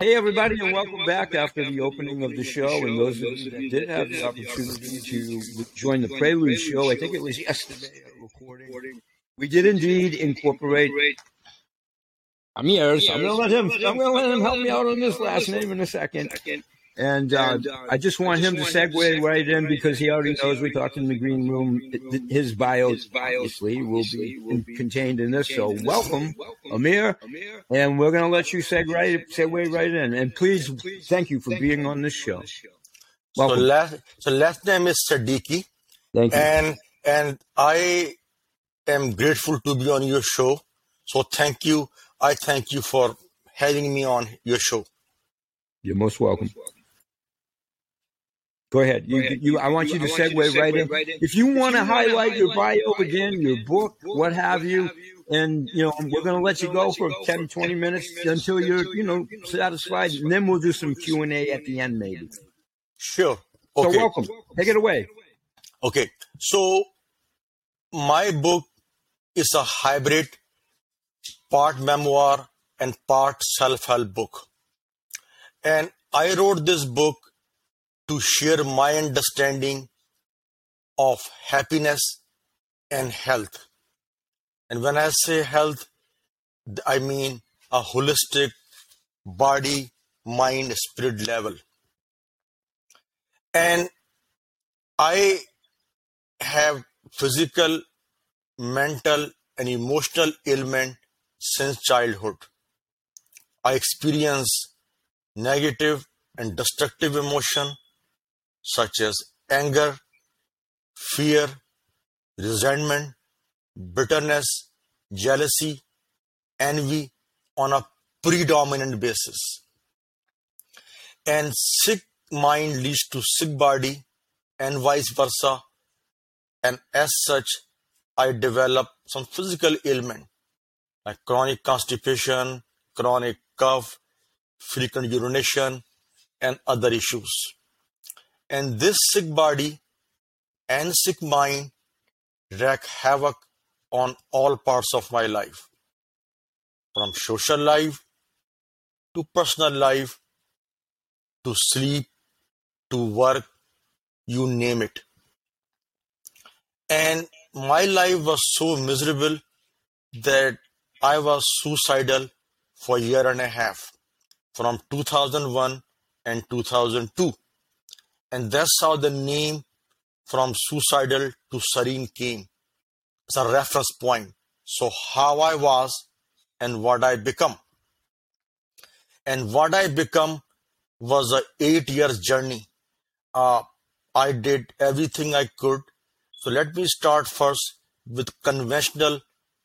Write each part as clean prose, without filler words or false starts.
Hey, everybody, and welcome back after the opening of the show. And those of you that did have the opportunity to join the Prelude show, I think it was yesterday recording, we did indeed incorporate Amir. I'm going to let him help me out on this last name in a second. And I just want him to segue right in because he already knows we talked in the green room. His bio, obviously, will be contained in this. So welcome, Amir, and we're going to let you segue right in. And please, thank you for being on this show. Welcome. So last name is Siddiqui. Thank you. And I am grateful to be on your show. So thank you. I thank you for having me on your show. You're most welcome. Go ahead. I want you to segue right in. If you want to highlight your bio again, your book, what have you, and we're going to let you go for 10, 20 minutes until you're satisfied, and then we'll do some Q&A at the end maybe. Sure. Okay. So welcome. Take it away. Okay. So my book is a hybrid, part memoir and part self-help book. And I wrote this book to share my understanding of happiness and health. And when I say health, I mean a holistic body, mind, spirit level. And I have physical, mental, and emotional ailment since childhood. I experience negative and destructive emotion such as anger, fear, resentment, bitterness, jealousy, envy on a predominant basis. And sick mind leads to sick body and vice versa. And as such, I develop some physical ailment like chronic constipation, chronic cough, frequent urination, and other issues. And this sick body and sick mind wreak havoc on all parts of my life, from social life to personal life to sleep to work, you name it. And my life was so miserable that I was suicidal for a year and a half, from 2001 and 2002. And that's how the name From Suicidal to Serene came. It's a reference point. So how I was and what I become. And what I become was an 8-year journey. I did everything I could. So let me start first with conventional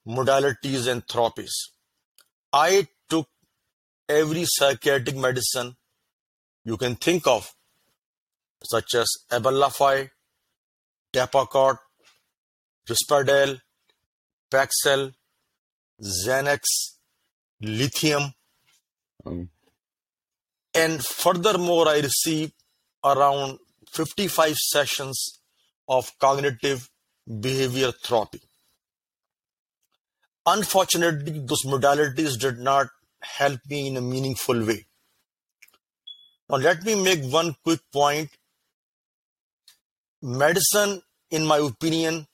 modalities and therapies. I took every psychiatric medicine you can think of, such as Abilify, Depakote, Risperdal, Paxil, Xanax, Lithium. And furthermore, I received around 55 sessions of cognitive behavior therapy. Unfortunately, those modalities did not help me in a meaningful way. Now, let me make one quick point. Medicine, in my opinion,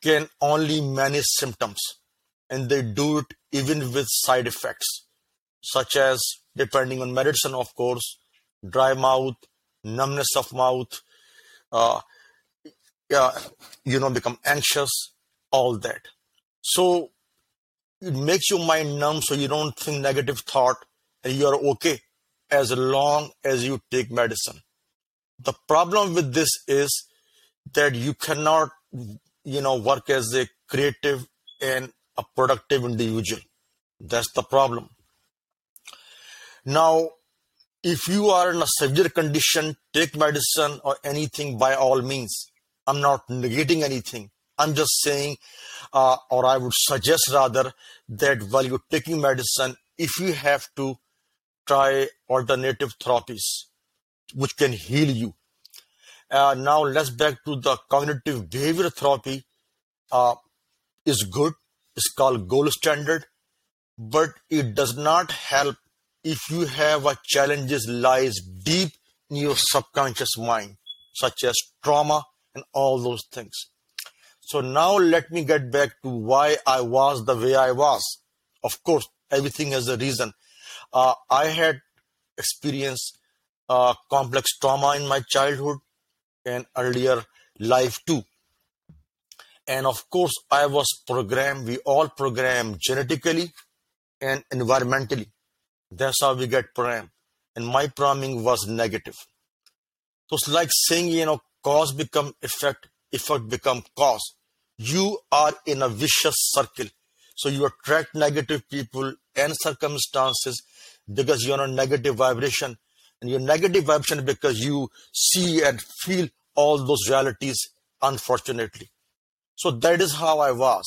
can only manage symptoms, and they do it even with side effects, such as, depending on medicine, of course, dry mouth, numbness of mouth, become anxious, all that. So it makes your mind numb so you don't think negative thought and you're okay as long as you take medicine. The problem with this is that you cannot, work as a creative and a productive individual. That's the problem. Now, if you are in a severe condition, take medicine or anything by all means. I'm not negating anything. I'm just saying, or I would suggest rather, that while you're taking medicine, if you have to, try alternative therapies, which can heal you. Now let's back to the cognitive behavior therapy. Is good. It's called gold standard, but it does not help if you have a challenges lies deep in your subconscious mind, such as trauma and all those things. So now let me get back to why I was the way I was. Of course, everything has a reason. I had experienced complex trauma in my childhood and earlier life too. And of course, I was programmed, we all program genetically and environmentally. That's how we get programmed. And my programming was negative. So it's like saying, cause become effect, effect become cause. You are in a vicious circle. So you attract negative people and circumstances because you're on a negative vibration. And your negative vibration because you see and feel all those realities, unfortunately. So that is how I was.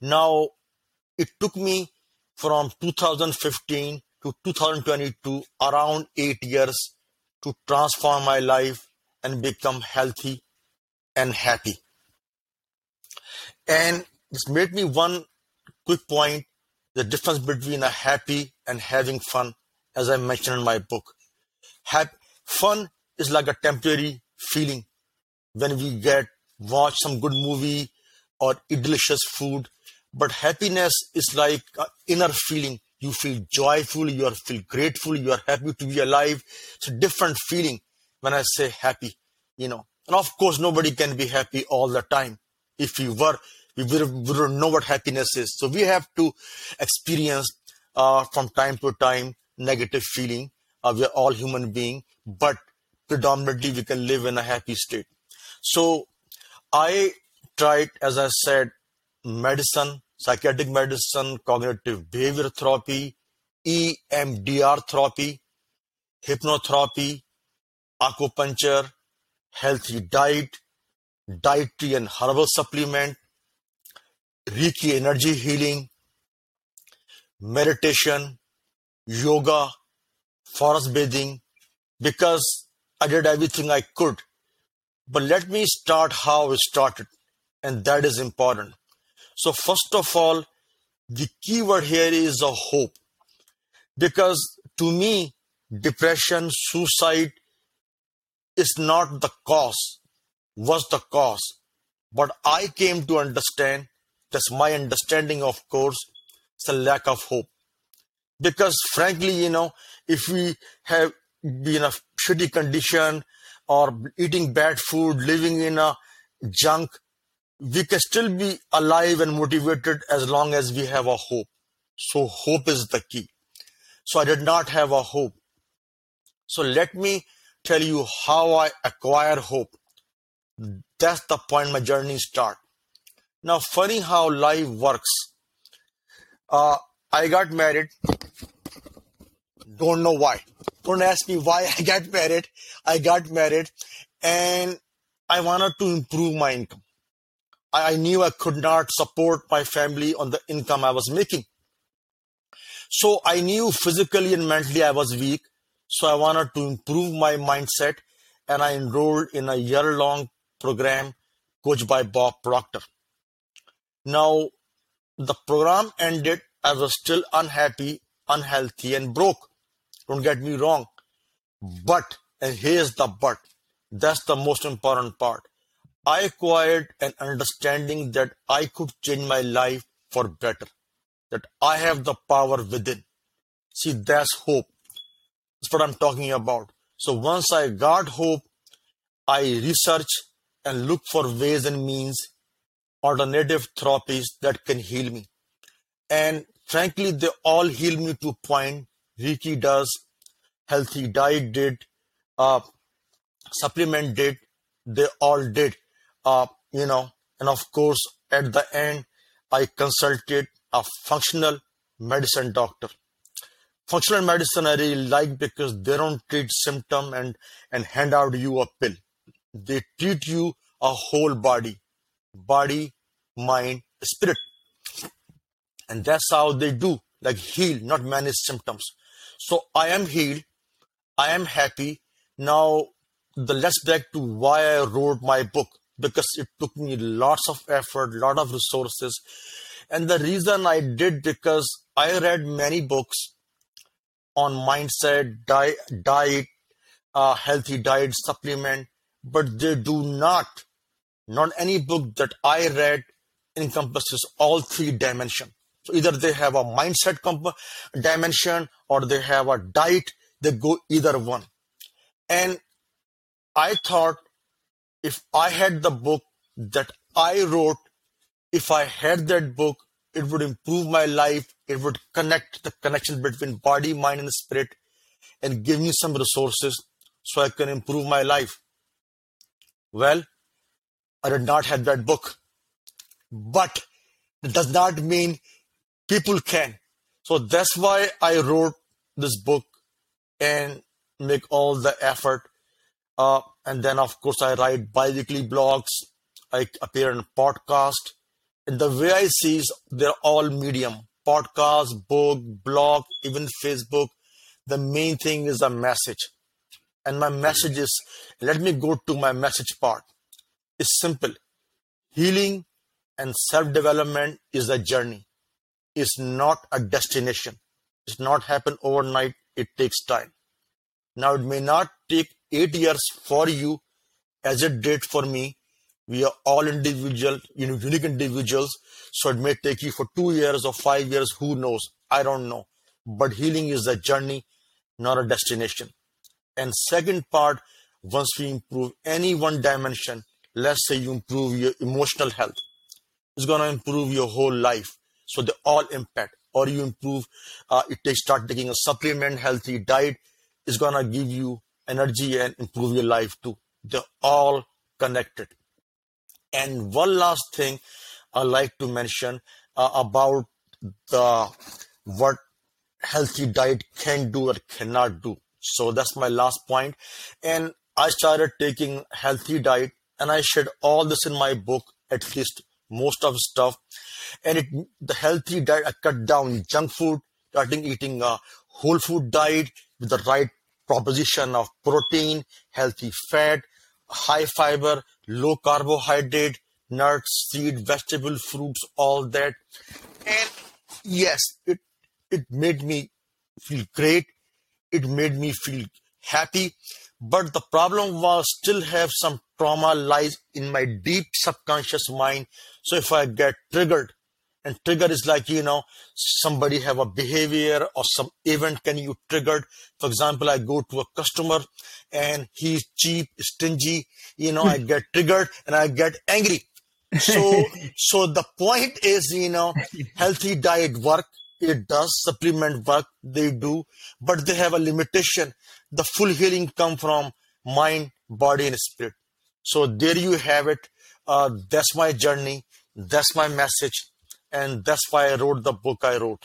Now, it took me from 2015 to 2022, around 8 years, to transform my life and become healthy and happy. And this made me one quick point, the difference between a happy and having fun, as I mentioned in my book. Fun is like a temporary feeling when we watch some good movie or eat delicious food. But happiness is like an inner feeling. You feel joyful, you feel grateful, you are happy to be alive. It's a different feeling when I say happy, And of course, nobody can be happy all the time. If we were, we wouldn't know what happiness is. So we have to experience from time to time negative feeling. We are all human beings, but predominantly we can live in a happy state. So I tried, as I said, medicine, psychiatric medicine, cognitive behavior therapy, EMDR therapy, hypnotherapy, acupuncture, healthy diet, dietary and herbal supplement, Reiki energy healing, meditation, yoga, forest bathing, because I did everything I could. But let me start how it started, and that is important. So first of all, the key word here is a hope, because to me, depression, suicide is not the cause, was the cause. But I came to understand, that's my understanding of course, it's a lack of hope. Because frankly, if we have been in a shitty condition, or eating bad food, living in a junk, we can still be alive and motivated as long as we have a hope. So hope is the key. So I did not have a hope. So let me tell you how I acquire hope. That's the point my journey starts. Now, funny how life works. I got married. Don't know why. Don't ask me why I got married. I got married and I wanted to improve my income. I knew I could not support my family on the income I was making. So I knew physically and mentally I was weak. So I wanted to improve my mindset and I enrolled in a year-long program coached by Bob Proctor. Now, the program ended. I was still unhappy, unhealthy and broke. Don't get me wrong. But, and here's the but, that's the most important part. I acquired an understanding that I could change my life for better, that I have the power within. See, that's hope. That's what I'm talking about. So once I got hope, I research and look for ways and means, alternative therapies that can heal me. And frankly, they all heal me to a point. Reiki does, healthy diet did, supplement did, they all did, and of course, at the end, I consulted a functional medicine doctor. Functional medicine I really like because they don't treat symptom and hand out you a pill. They treat you a whole body, mind, spirit. And that's how they do, like heal, not manage symptoms. So I am healed. I am happy. Now, let's back to why I wrote my book, because it took me lots of effort, lot of resources. And the reason I did, because I read many books. on mindset, diet, healthy diet, supplement, but they do not any book that I read encompasses all three dimensions. So either they have a mindset dimension or they have a diet. They go either one. And I thought if I had the book that I wrote, if I had that book, it would improve my life. It would connect the connection between body, mind, and spirit and give me some resources so I can improve my life. Well, I did not have that book. But it does not mean people can. So that's why I wrote this book and make all the effort. And then, of course, I write bi-weekly blogs. I appear in a podcast. And the way I see is they're all medium. Podcast, book, blog, even Facebook. The main thing is a message. And my message is, let me go to my message part. It's simple. Healing and self-development is a journey. It's not a destination. It's not happen overnight. It takes time. Now, it may not take 8 years for you as it did for me. We are all individual, unique individuals. So it may take you for 2 years or 5 years. Who knows? I don't know. But healing is a journey, not a destination. And second part, once we improve any one dimension, let's say you improve your emotional health, it's going to improve your whole life. So they all impact. Or you improve, start taking a supplement, healthy diet, it's going to give you energy and improve your life too. They're all connected. And one last thing I like to mention about what healthy diet can do or cannot do. So that's my last point. And I started taking healthy diet, and I shared all this in my book, at least most of the stuff. And the healthy diet, I cut down junk food, starting eating a whole food diet with the right proposition of protein, healthy fat, high fiber, low carbohydrate, nuts, seed, vegetable, fruits, all that. And yes, it made me feel great. It made me feel happy. But the problem was still have some trauma lies in my deep subconscious mind. So if I get triggered, and trigger is like, somebody have a behavior or some event can you triggered. For example, I go to a customer and he's cheap, stingy, I get triggered and I get angry. So the point is, healthy diet work, it does, supplement work, they do, but they have a limitation. The full healing come from mind, body, and spirit. So there you have it. That's my journey. That's my message. And that's why I wrote the book I wrote.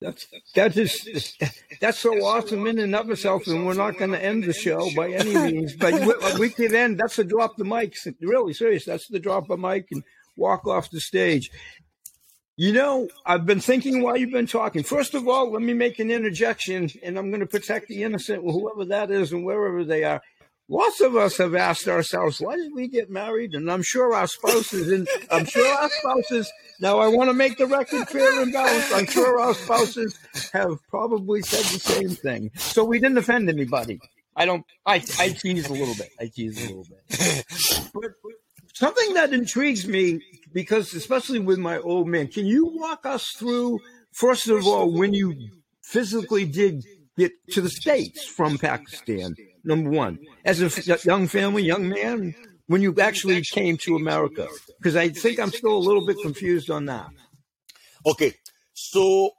That's so awesome in and of itself, and we're not going to end the show by any means. But we could end. That's the drop the mic. Really serious. That's the drop of mic and walk off the stage. I've been thinking while you've been talking. First of all, let me make an interjection, and I'm going to protect the innocent, whoever that is and wherever they are. Lots of us have asked ourselves, why did we get married? And I'm sure our spouses, now I want to make the record fair and balanced. I'm sure our spouses have probably said the same thing. So we didn't offend anybody. I tease a little bit. But something that intrigues me, because especially with my old man, can you walk us through, first of all, when you physically did get to the States from Pakistan? Number one, as a young man, when you actually came to America, because I think I'm still a little bit confused on that. Okay, so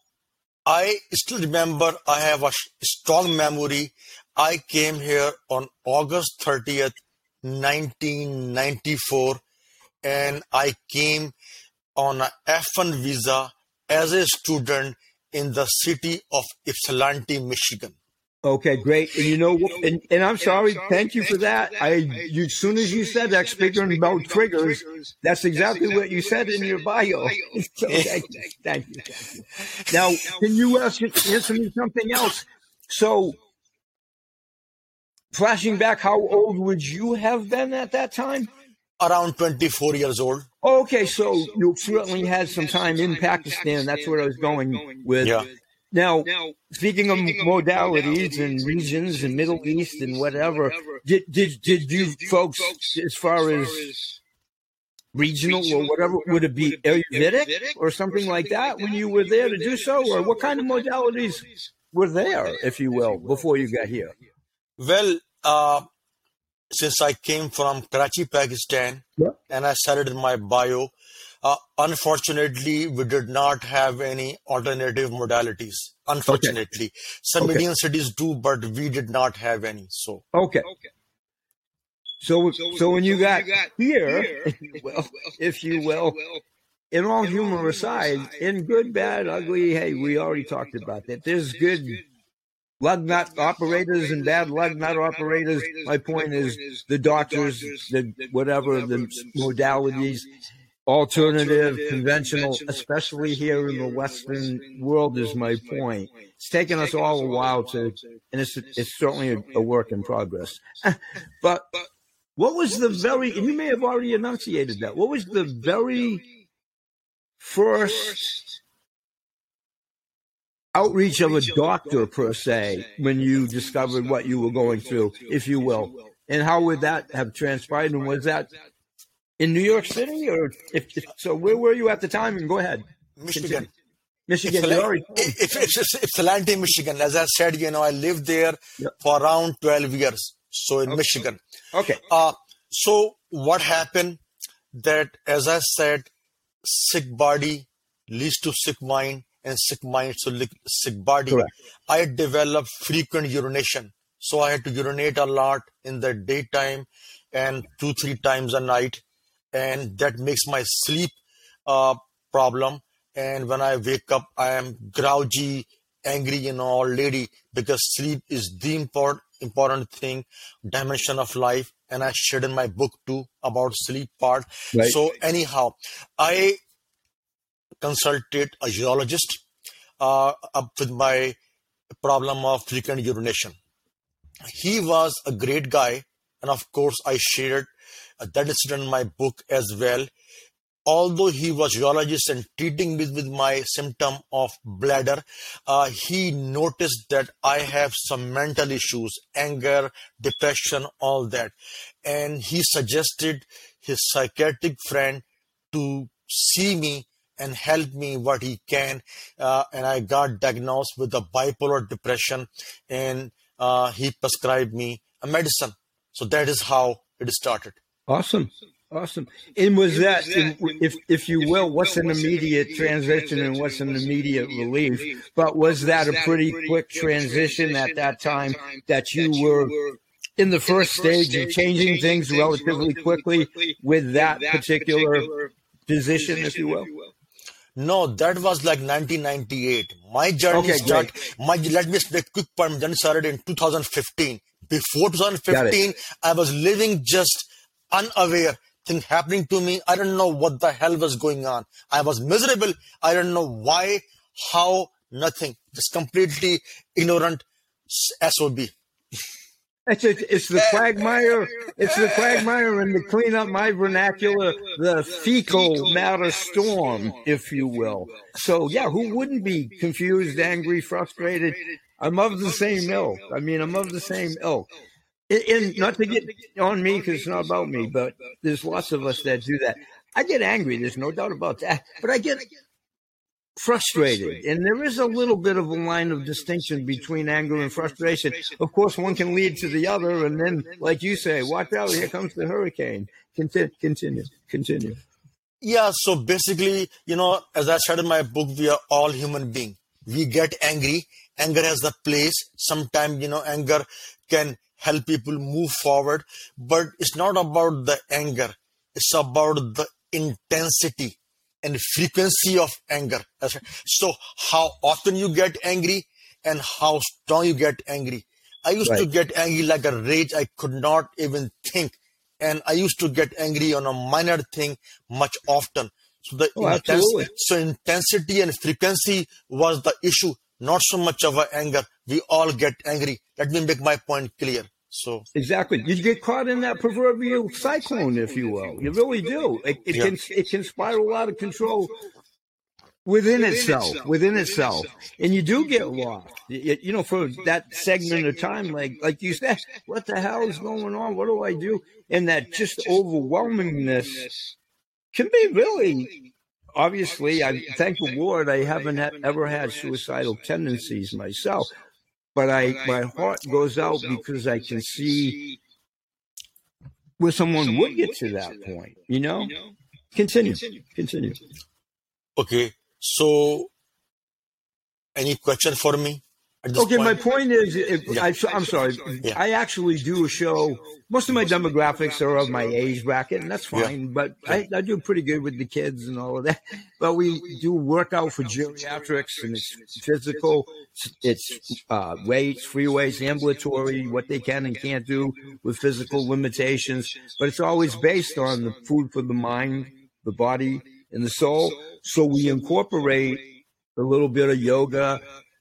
I still remember I have a strong memory. I came here on August 30th, 1994, and I came on an F1 visa as a student in the city of Ypsilanti, Michigan. Okay, great. And I'm sorry. Thank you for that. As soon as you said that, speaking about triggers, that's exactly what you said in your bio. So thank you. Now, can you answer me something else? So, flashing back, how old would you have been at that time? Around 24 years old. Okay, so you certainly had some time in Pakistan. That's where I was going with. Yeah. Now, speaking of modalities and regions and Middle East and whatever, did you folks, as far as regional or whatever, would it be Ayurvedic or something like that when you were there to do so? Or what kind of modalities were there, if you will, before you got here? Well, since I came from Karachi, Pakistan, and I started my bio, unfortunately, we did not have any alternative modalities. Unfortunately, some Indian cities do, but we did not have any. So So when you got here, if you will, in all humor aside, in good, bad, ugly, hey, we already talked about that. There's good lug nut operators and bad lug nut operators. My point is the doctors, the whatever the modalities. Alternative, conventional, especially here in the Western world, is my point. It's taken us all a while to, and it's certainly a work in progress. But what was the very, and you may have already enunciated that, what was the very first outreach of a doctor, per se, when you discovered what you were going through, if you will? And how would that have transpired? And was that in New York City, or if so, where were you at the time? And go ahead. Michigan. Michigan. Ypsilanti, Michigan. As I said, I lived there for around 12 years. So in Michigan. So what happened that, as I said, sick body leads to sick mind, and sick mind to sick body. Correct. I developed frequent urination. So I had to urinate a lot in the daytime and 2-3 times a night. And that makes my sleep problem. And when I wake up, I am grouchy, angry, already, because sleep is the important thing, dimension of life. And I shared in my book too about sleep part. Right. So anyhow, I consulted a urologist up with my problem of frequent urination. He was a great guy. And of course, I shared that incident in my book as well. Although he was a urologist and treating me with my symptom of bladder, he noticed that I have some mental issues, anger, depression, all that. And he suggested his psychiatric friend to see me and help me what he can. And I got diagnosed with a bipolar depression, and he prescribed me a medicine. So that is how it started. Awesome. And was that, if you will, what's an immediate transition and what's an immediate relief? But was that a pretty quick transition at that time that you were in the first stage of changing things relatively quickly with that particular physician, if you will? No, that was like 1998. My journey started, let me make a quick point, my journey started in 2015. Before 2015, I was living just unaware, thing happening to me. I don't know what the hell was going on. I was miserable. I don't know why, how, nothing. Just completely ignorant SOB. It's the quagmire and the clean up my vernacular, the fecal matter storm, if you will. So, who wouldn't be confused, angry, frustrated? I'm of the same ilk. And not to get on me because it's not about me, but there's lots of us that do that. I get angry. There's no doubt about that. But I get frustrated. And there is a little bit of a line of distinction between anger and frustration. Of course, one can lead to the other. And then, like you say, watch out, here comes the hurricane. Continue. Yeah, so basically, as I said in my book, we are all human beings. We get angry. Anger has the place. Sometimes, anger can help people move forward, but it's not about the anger. It's about the intensity and frequency of anger. So how often you get angry and how strong you get angry. I used to get angry like a rage. I could not even think. And I used to get angry on a minor thing much often. So intensity and frequency was the issue. Not so much of our anger. We all get angry. Let me make my point clear. So exactly. You get caught in that proverbial cyclone, if you will. You really do. It can spiral out of control Within itself. And you do get lost, you know, for that segment of time, like you said, what the hell is going on? What do I do? And that just overwhelmingness can be really, obviously, I thank the Lord, I haven't ever had suicidal tendencies myself, but my heart goes out because I can see where someone would get to that point, you know? Continue. Okay. So, any question for me? My point is, I actually do a show. Most of my demographics are of my age bracket, and that's fine. Yeah. But I do pretty good with the kids and all of that. But we do work out for geriatrics, and it's physical. It's weights, free weights, ambulatory, what they can and can't do with physical limitations. But it's always based on the food for the mind, the body, and the soul. So we incorporate a little bit of yoga,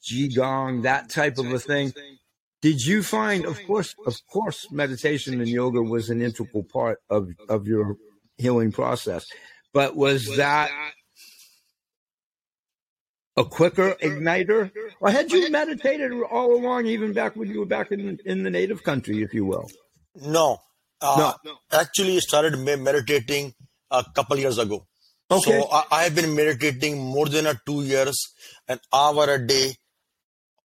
qigong, that type of a thing. Did you find, of course, meditation and yoga was an integral part of your healing process, but was that a quicker igniter? Or had you meditated all along, even back when you were back in the native country, if you will? No. Actually, I started meditating a couple years ago. Okay. So I have been meditating more than 2 years, an hour a day,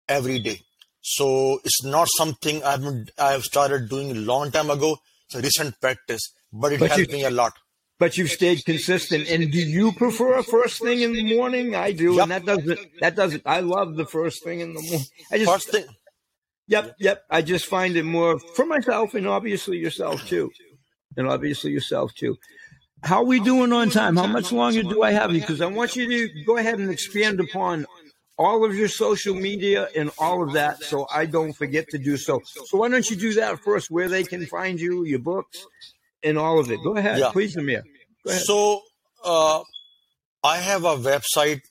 every day. So it's not something I've started doing a long time ago. It's a recent practice, but it helped me a lot. But you've stayed consistent. And do you prefer first thing in the morning? I do, yep. And that doesn't. I love the first thing in the morning. First thing. Yep. I just find it more for myself, and obviously yourself too. How are we doing on time? How much longer do I have? Because I want you to go ahead and expand upon all of your social media and all of that, so I don't forget to do so. So why don't you do that first, where they can find you, your books, and all of it. Go ahead. Yeah. Please, Amir. Go ahead. So I have a website,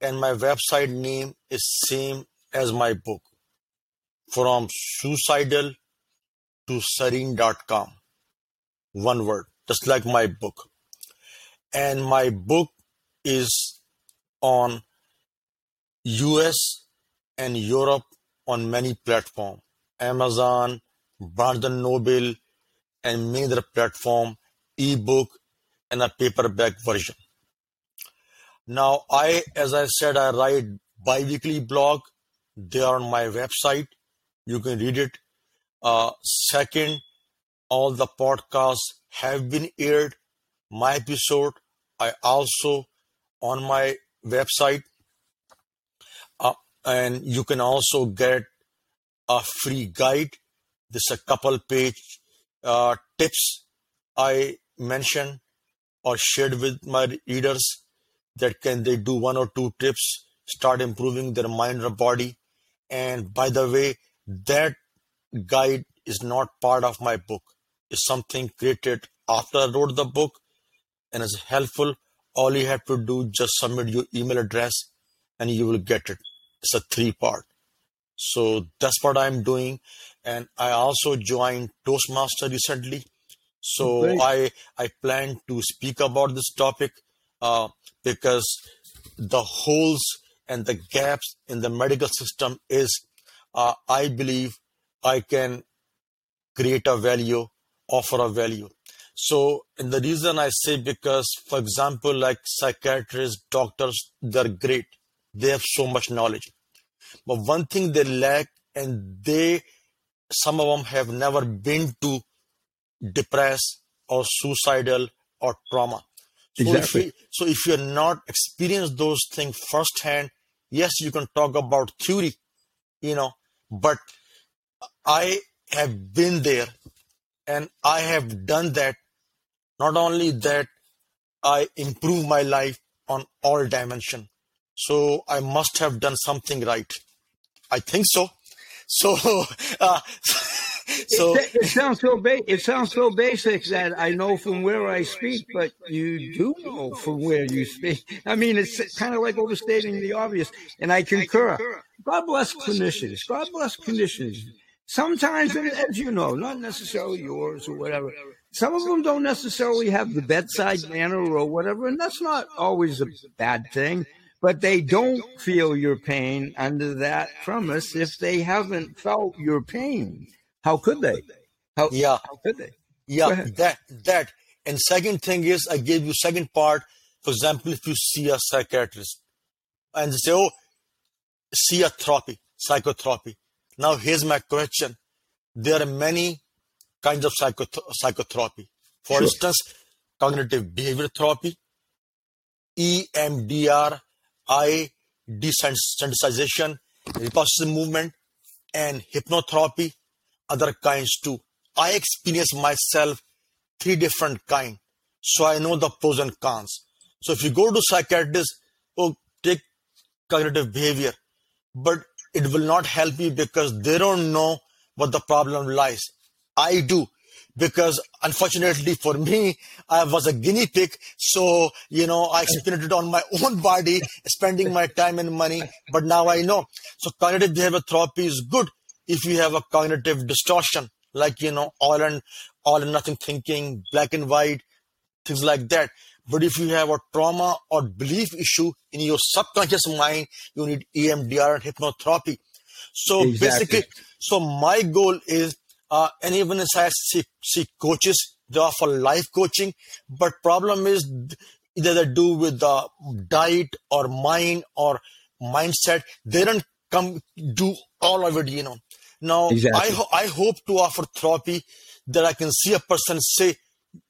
and my website name is same as my book, From Suicidal to Serene.com. One word. Just like my book. And my book is on US and Europe on many platforms. Amazon, Barnes & Noble, and many other platforms, ebook, and a paperback version. Now, as I said, I write bi-weekly blog. They are on my website. You can read it. Second, all the podcasts have been aired, my episode. I also on my website, and you can also get a free guide. This is a couple page tips I mentioned or shared with my readers that they do 1 or 2 tips, start improving their mind or body. And by the way, that guide is not part of my book. It's something created after I wrote the book, and is helpful. All you have to do, just submit your email address and you will get it. It's a 3-part. So that's what I'm doing. And I also joined Toastmaster recently. So I plan to speak about this topic because the holes and the gaps in the medical system is, I believe I can create a value, offer a value. So, and the reason I say, because, for example, like psychiatrists, doctors, they're great. They have so much knowledge. But one thing they lack, and some of them have never been to depressed or suicidal or trauma. So exactly. If you're not experienced those things firsthand, yes, you can talk about theory, but I have been there. And I have done that. Not only that, I improve my life on all dimensions. So I must have done something right. I think so. It sounds so basic that I know from where I speak, but you do know from where you speak. I mean, it's kind of like overstating the obvious. And I concur. God bless clinicians. Sometimes, as you know, not necessarily yours or whatever, some of them don't necessarily have the bedside manner or whatever, and that's not always a bad thing. But they don't feel your pain under that premise if they haven't felt your pain. How could they? How could they? Yeah, that. And second thing is, I gave you second part. For example, if you see a psychiatrist and they say, oh, see a therapy, psychotherapy. Now, here's my question. There are many kinds of psychotherapy. For instance, cognitive behavior therapy, EMDR, eye desensitization, repulsive movement, and hypnotherapy, other kinds too. I experienced myself 3 different kinds, so I know the pros and cons. So if you go to psychiatrist, oh, take cognitive behavior, but it will not help you because they don't know what the problem lies. I do, because unfortunately for me, I was a guinea pig. So, I experienced it on my own body, spending my time and money, but now I know. So cognitive behavior therapy is good if you have a cognitive distortion, like, all and nothing thinking, black and white, things like that. But if you have a trauma or belief issue in your subconscious mind, you need EMDR and hypnotherapy. So basically, so my goal is, and even as I see coaches, they offer life coaching, but problem is either they do with the diet or mind or mindset. They don't come do all of it, Now, I hope to offer therapy that I can see a person say,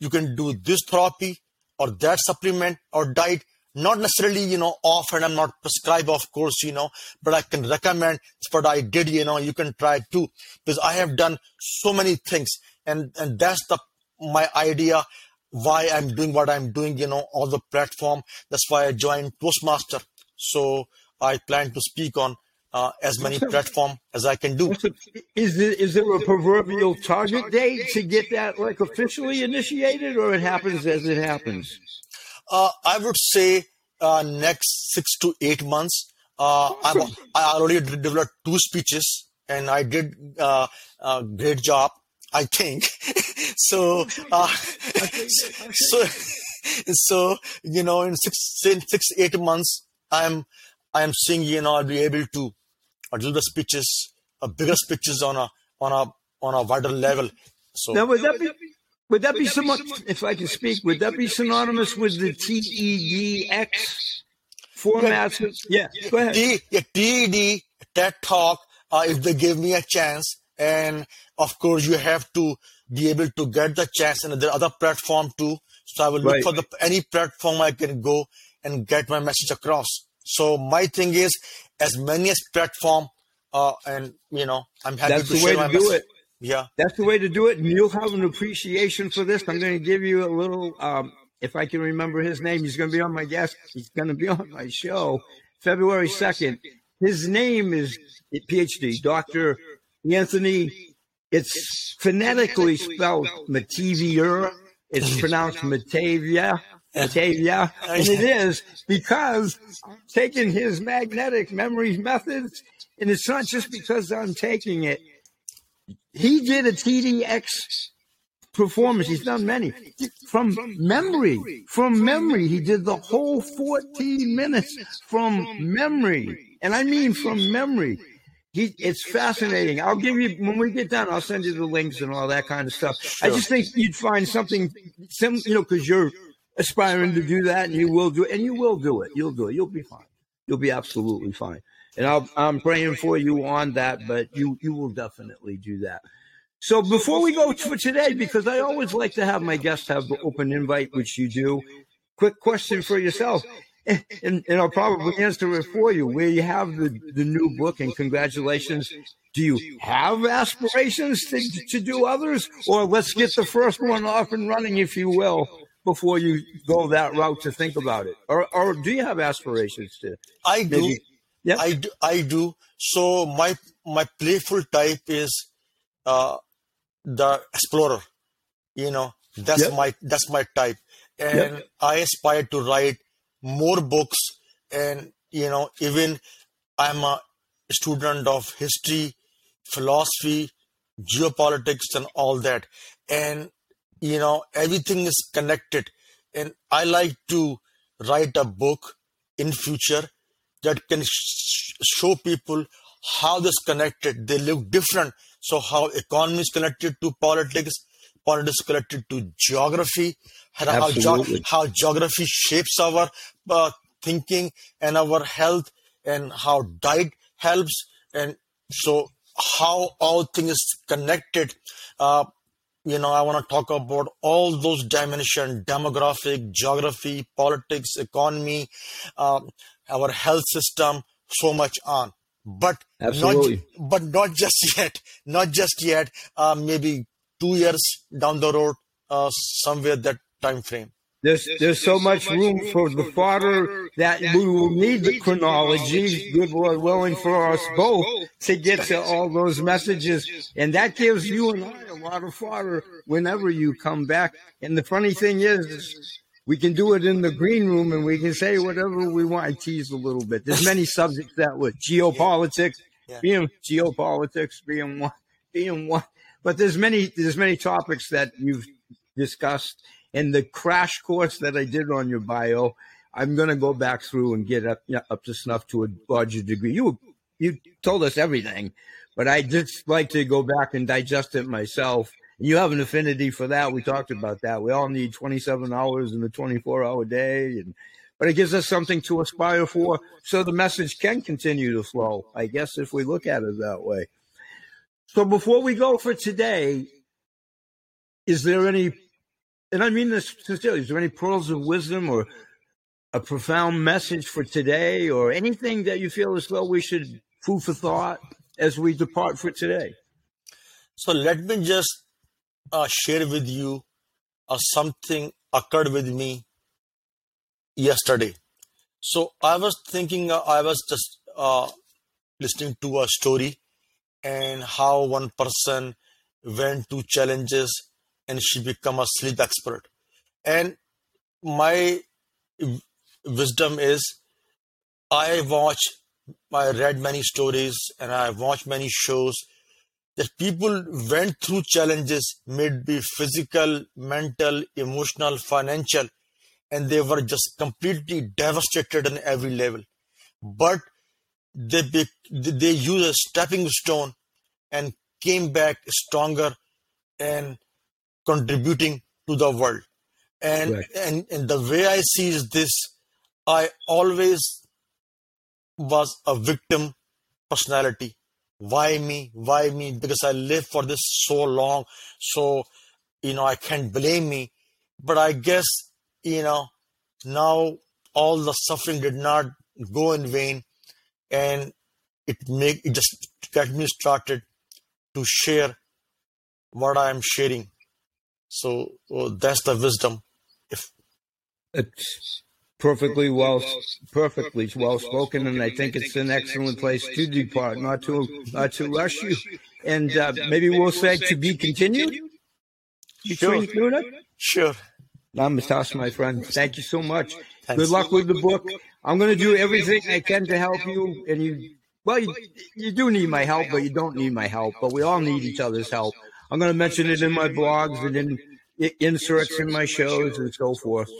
you can do this therapy or that supplement or diet, not necessarily, often I'm not prescribed, of course, but I can recommend what I did, you can try too, because I have done so many things. And that's my idea, why I'm doing what I'm doing, all the platform. That's why I joined Toastmaster. So I plan to speak on as many platforms as I can do. Is there a proverbial target date to get that like officially initiated, or it happens as it happens? I would say next 6 to 8 months. I already developed 2 speeches, and I did a great job, I think. So in 6 to 8 months, I am seeing I'll be able to. Or do the speeches, bigger speeches on a wider level. So now, would that be somewhat? If I can speak, would that be synonymous with the TEDx formats? Yeah, go ahead. TED, TED Talk. If they give me a chance, and of course you have to be able to get the chance, and there are other platforms too. So I will look for any platform I can go and get my message across. So my thing is, as many as platform, and I'm happy to share my message. That's the way to do it. Yeah, that's the way to do it, and you'll have an appreciation for this. I'm going to give you a little. If I can remember his name, he's going to be on my guest. He's going to be on my show, February 2nd. His name is PhD, Dr. Anthony. It's phonetically spelled Metivier. It's pronounced Metivier. Yeah, and it is because I'm taking his magnetic memory methods, and it's not just because I'm taking it. He did a TDX performance. He's done many. From memory, he did the whole 14 minutes from memory. And I mean from memory. It's fascinating. I'll give you, when we get done, I'll send you the links and all that kind of stuff. Sure. I just think you'd find something, because you're aspiring to do that, and you will do it. You'll do it. You'll be fine. You'll be absolutely fine. And I'm praying for you on that, but you will definitely do that. So before we go for today, because I always like to have my guests have the open invite, which you do, quick question for yourself, and I'll probably answer it for you. Where you have the new book, and congratulations. Do you have aspirations to do others? Or let's get the first one off and running, if you will, before you go that route to think about it? Or do you have aspirations to? I do. Maybe? Yep. I do. So my playful type is the explorer. That's my type. And I aspire to write more books. And, even I'm a student of history, philosophy, geopolitics, and all that. And everything is connected, and I like to write a book in future that can show people how this connected. They look different. So how economy is connected to politics, politics connected to geography, how geography shapes our thinking and our health, and how diet helps. And so how all things connected. I want to talk about all those dimensions: demographic, geography, politics, economy, our health system, so much on. But absolutely. Not just yet. Not just yet. Maybe 2 years down the road, somewhere that time frame. There's so much room for the fodder that we will need the chronology, good Lord willing, for us both to get to all those messages. And that gives you and I a lot of fodder whenever you come back. And the funny thing is, we can do it in the green room and we can say whatever we want. I tease a little bit. There's many subjects that would geopolitics being one. But there's many topics that you've discussed. And the crash course that I did on your bio, I'm going to go back through and get up to snuff to a larger degree. You told us everything, but I just like to go back and digest it myself. And you have an affinity for that. We talked about that. We all need 27 hours in a 24-hour day, but it gives us something to aspire for, so the message can continue to flow, I guess, if we look at it that way. So before we go for today, is there any... And I mean this sincerely. Is there any pearls of wisdom or a profound message for today, or anything that you feel as though we should food for thought as we depart for today? So let me just share with you something occurred with me yesterday. So I was thinking, I was just listening to a story and how one person went to challenges and she become a sleep expert. And my wisdom is, I read many stories and I watched many shows that people went through challenges, maybe physical, mental, emotional, financial, and they were just completely devastated on every level. But they used a stepping stone and came back stronger and contributing to the world. And, right. and the way I see is this: I always was a victim personality. Why me? Why me? Because I lived for this so long. So, I can't blame me. But I guess, now all the suffering did not go in vain. And it just got me started to share what I am sharing. So that's the wisdom. It's perfectly well spoken, and I think it's an excellent place to depart, not to rush you. And maybe we'll say to be continued. Sure. Namaste, my friend. Thank you so much. Good luck with the book. I'm going to do everything I can to help you. And you do need my help, but you don't need my help. But we all need each other's help. I'm going to mention it in my blogs and in inserts in my shows and so forth.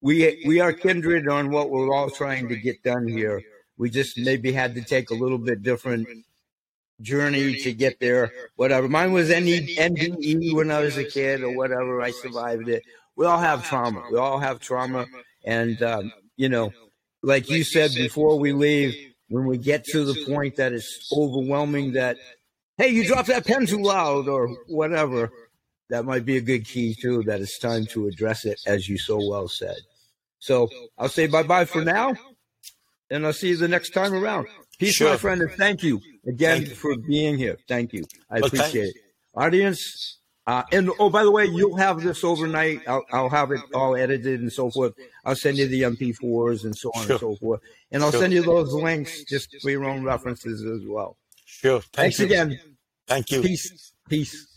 We are kindred on what we're all trying to get done here. We just maybe had to take a little bit different journey to get there, whatever. Mine was NDE when I was a kid or whatever. I survived it. We all have trauma. And, like you said before we leave, when we get to the point that it's overwhelming that, hey, you dropped that pen too loud or whatever, that might be a good key too, that it's time to address it, as you so well said. So I'll say bye-bye for now, and I'll see you the next time around. Peace, sure. My friend, and thank you again for being here. Thank you. I appreciate it. Audience, and by the way, you'll have this overnight. I'll have it all edited and so forth. I'll send you the MP4s and so on and so forth. And I'll send you those links just for your own references as well. Sure. Thanks again. Thank you. Peace.